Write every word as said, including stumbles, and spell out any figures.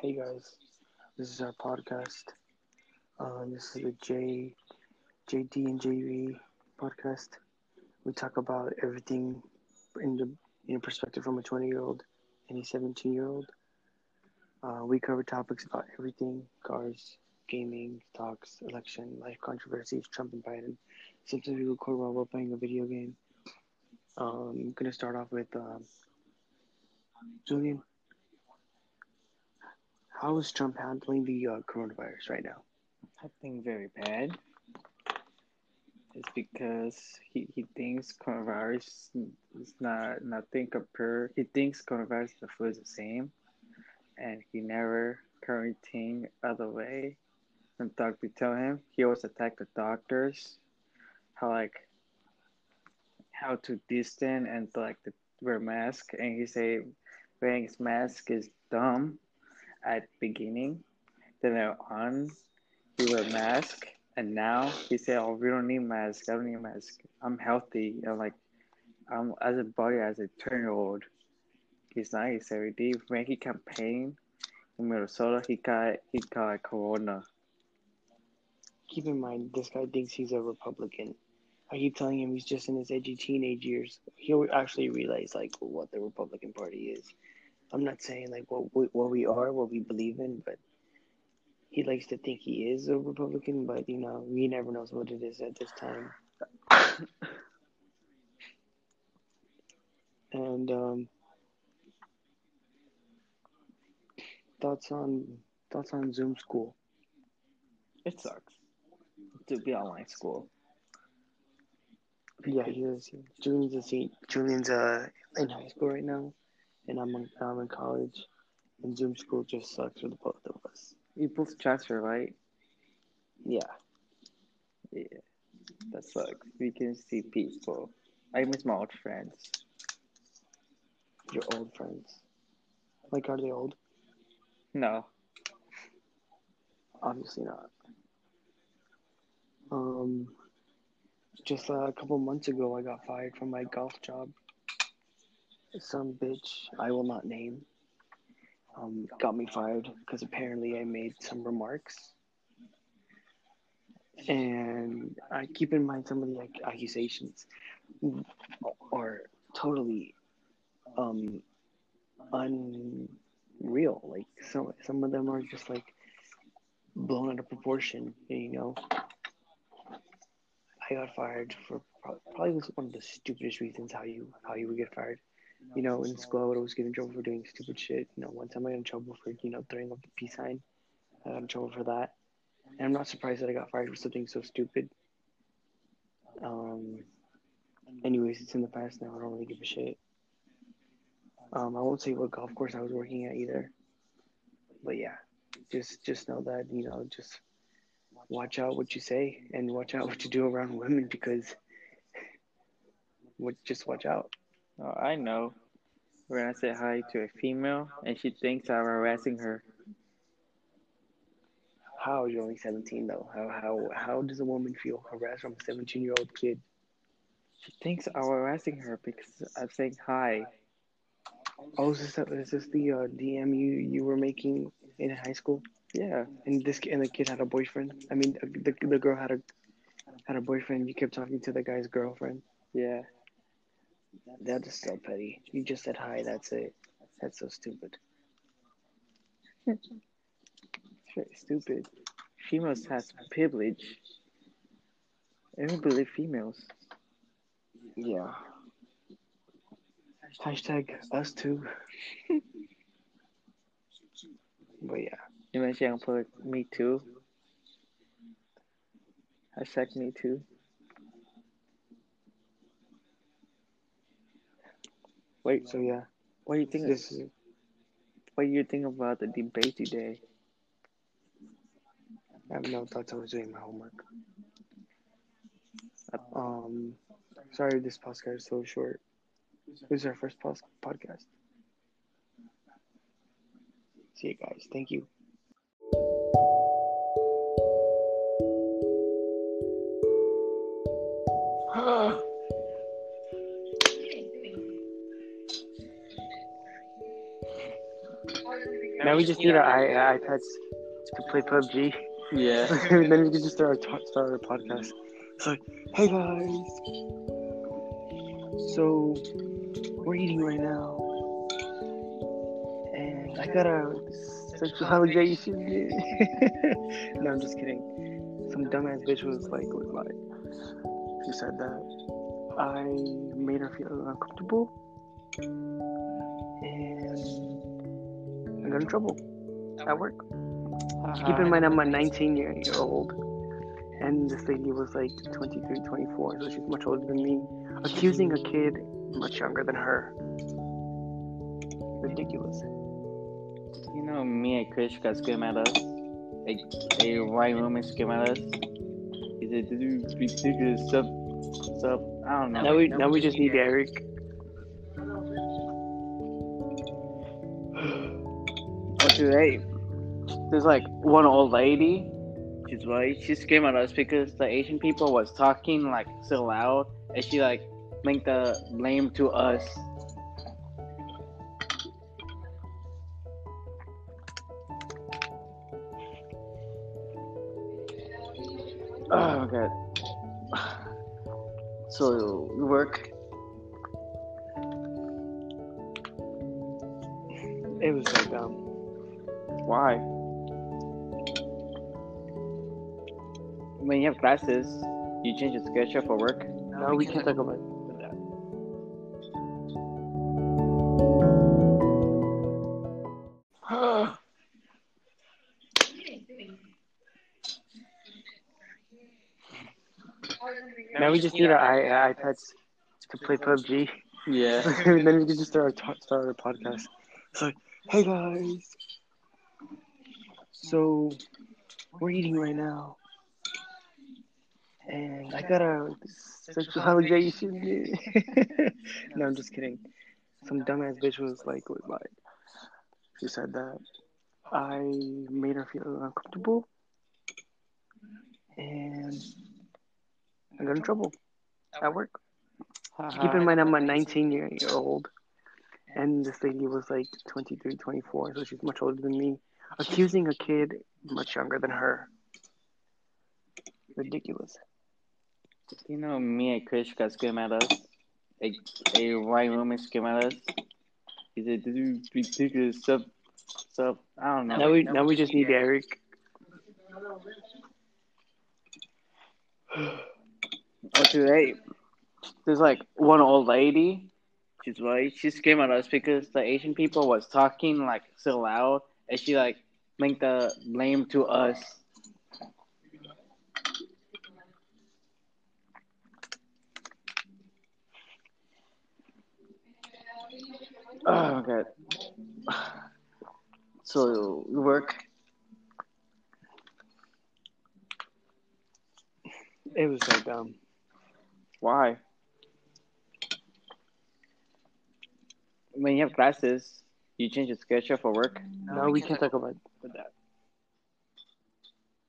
Hey guys, this is our podcast. Uh, this is the J, JD and J V podcast. We talk about everything in the in perspective from a twenty-year-old and a seventeen-year-old. Uh, we cover topics about everything: cars, gaming, stocks, election, life controversies, Trump and Biden. Sometimes we record while we're playing a video game. Um, I'm gonna start off with um, Julian. How is Trump handling the uh, coronavirus right now? I think very bad. It's because he, he thinks coronavirus is not nothing compared. He thinks coronavirus and the flu is the same, and he never quarantined other way. And doctor tell him he always attacked the doctors, how like how to distance and to, like the, wear mask, and he say wearing his mask is dumb. At beginning, then on, he wear mask, and now he said, "Oh, we don't need mask. I don't need mask. I'm healthy. I'm like, I'm as a body as a ten-year-old." He's nice every day. When he campaigned in Minnesota, he got he got corona. Keep in mind, this guy thinks he's a Republican. I keep telling him he's just in his edgy teenage years. He'll actually realize like what the Republican Party is. I'm not saying like what we, what we are, what we believe in, but he likes to think he is a Republican, but you know, he never knows what it is at this time. and um, thoughts on thoughts on Zoom school? It sucks to be online school. Yeah, he is. Julian's a senior. Julian's uh, in high school right now. And I'm in, I'm in college, and Zoom school just sucks for the both of us. You both transfer, right? Yeah. Yeah. That sucks. We can see people. I miss my old friends. Your old friends? Like, are they old? No. Obviously not. Um, just uh, a couple months ago, I got fired from my golf job. Some bitch, I will not name, um, got me fired because apparently I made some remarks. And I keep in mind some of the ac- accusations are totally um, unreal. Like, so, some of them are just, like, blown out of proportion, you know. I got fired for pro- probably was one of the stupidest reasons how you how you would get fired. You know, in school, I would always get in trouble for doing stupid shit. You know, one time I got in trouble for, you know, throwing up the peace sign. I got in trouble for that. And I'm not surprised that I got fired for something so stupid. Um, anyways, it's in the past now. I don't really give a shit. Um, I won't say what golf course I was working at either. But, yeah, just just know that, you know, just watch out what you say and watch out what you do around women because what, just watch out. Oh, I know. When I say hi to a female, and she thinks I'm harassing her. How? You're only seventeen, though. How how how does a woman feel harassed from a seventeen-year-old kid? She thinks I'm harassing her because I'm saying hi. Oh, is this, is this the uh, D M you, you were making in high school? Yeah. And this and the kid had a boyfriend. I mean, the the girl had a had a boyfriend. You kept talking to the guy's girlfriend. Yeah. That is so petty. You just said hi, that's it. That's so stupid. It's very stupid. Females have privilege. I don't believe females. Yeah. Hashtag us too. But yeah. Imagine I'm put me too. Hashtag me too. Wait, so yeah. What do you think this is, what do you think about the debate today? I have no thoughts. I was doing my homework. Um, sorry this podcast is so short. This is our first pos- podcast. See you guys. Thank you. Now we just need our I- iPads to play P U B G. Yeah. And then we can just start our, t- start our podcast. It's like, hey guys. So, we're eating right now. And I got a sexual allegation. No, I'm just kidding. Some dumbass bitch was like, was like, she said that I made her feel uncomfortable. And I got in trouble at work. Uh-huh. Keep in mind, I'm a nineteen-year-old, and this lady was like twenty-three, twenty-four, so she's much older than me, accusing a kid much younger than her. Ridiculous. You know, me and Krish got screamed at us. Like, a white woman screamed at us. He said, "This is ridiculous stuff." Stuff. I don't know. Now we, now now we just need Eric. What's your name? There's like one old lady, she's white, she screamed at us because the Asian people was talking like so loud, and she like linked the blame to us. Oh god. So work. It was like um. Why? When you have classes, you change your schedule for work. No, we can't talk about that. What are you doing? Now we just need our iPads to play P U B G. Yeah. And then we can just start our, start our podcast. It's like, hey guys. So, we're eating right now. And I got a sexual allegation. No, I'm just kidding. Some dumbass bitch was like, was like, she said that I made her feel uncomfortable, and I got in trouble at work. Uh-huh. Keep in mind, I'm a nineteen-year-old, and this lady was like twenty-three, twenty-four, so she's much older than me, accusing a kid much younger than her. Ridiculous. You know, me and Krish got screamed at us. Like, a white woman screamed at us. He said, "This is ridiculous stuff." Stuff. I don't know. Now we, now now we just need Eric. What's your name? There's like one old lady. She's white. She screamed at us because the Asian people was talking like so loud, and she like linked the blame to us. Oh god. So work. It was like um. Why? When you have classes, you change your schedule for work. No, we can't talk about that.